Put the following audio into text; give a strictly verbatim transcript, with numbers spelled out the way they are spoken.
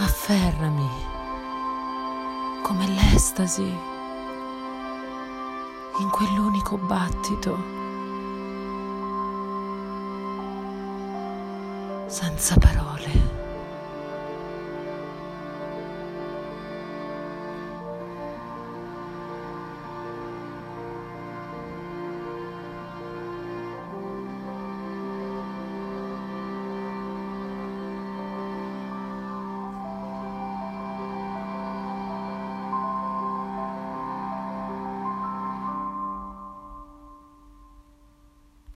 Afferrami come l'estasi in quell'unico battito, senza parole.